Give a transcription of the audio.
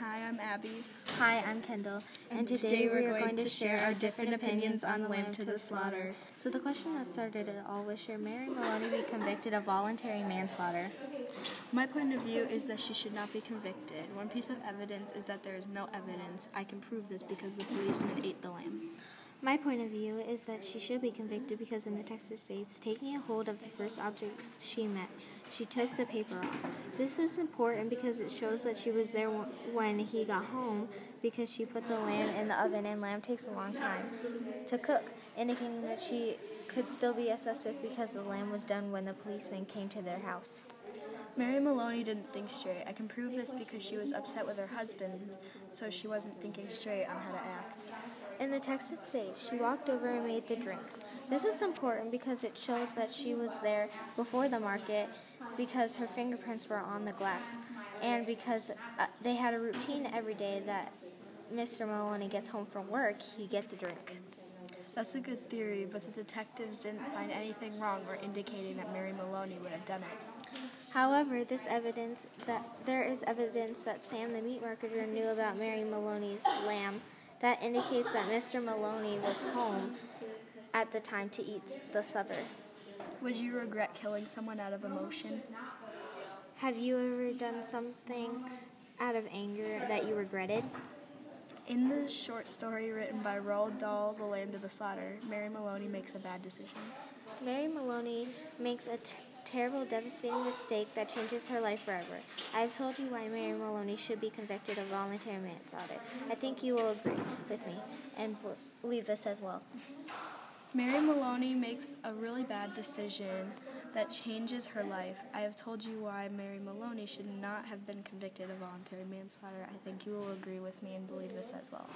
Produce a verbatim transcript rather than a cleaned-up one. Hi, I'm Abby. Hi, I'm Kendall. And, and today, today we're, we're going, going to share our different opinions on the lamb to the slaughter. So the question that started it all was, should Mary Maloney be convicted of voluntary manslaughter? My point of view is that she should not be convicted. One piece of evidence is that there is no evidence. I can prove this because the policeman ate the lamb. My point of view is that she should be convicted because in the text it states, taking a hold of the first object she met, she took the paper off. This is important because it shows that she was there when he got home because she put the lamb in the oven, and lamb takes a long time to cook, indicating that she could still be a suspect because the lamb was done when the policeman came to their house. Mary Maloney didn't think straight. I can prove this because she was upset with her husband, so she wasn't thinking straight on how to act. In the text it says, she walked over and made the drinks. This is important because it shows that she was there before the market because her fingerprints were on the glass, and because uh, they had a routine every day that Mister Maloney gets home from work, he gets a drink. That's a good theory, but the detectives didn't find anything wrong or indicating that Mary Maloney would have done it. However, this evidence that there is evidence that Sam, the meat marketer, knew about Mary Maloney's lamb. That indicates that Mister Maloney was home at the time to eat the supper. Would you regret killing someone out of emotion? Have you ever done something out of anger that you regretted? In the short story written by Roald Dahl, The Lamb to the Slaughter, Mary Maloney makes a bad decision. Mary Maloney makes a t- terrible, devastating mistake that changes her life forever. I have told you why Mary Maloney should be convicted of voluntary manslaughter. I think you will agree with me and believe this as well. Mary Maloney makes a really bad decision that changes her life. I have told you why Mary Maloney should not have been convicted of voluntary manslaughter. I think you will agree with me and believe this as well.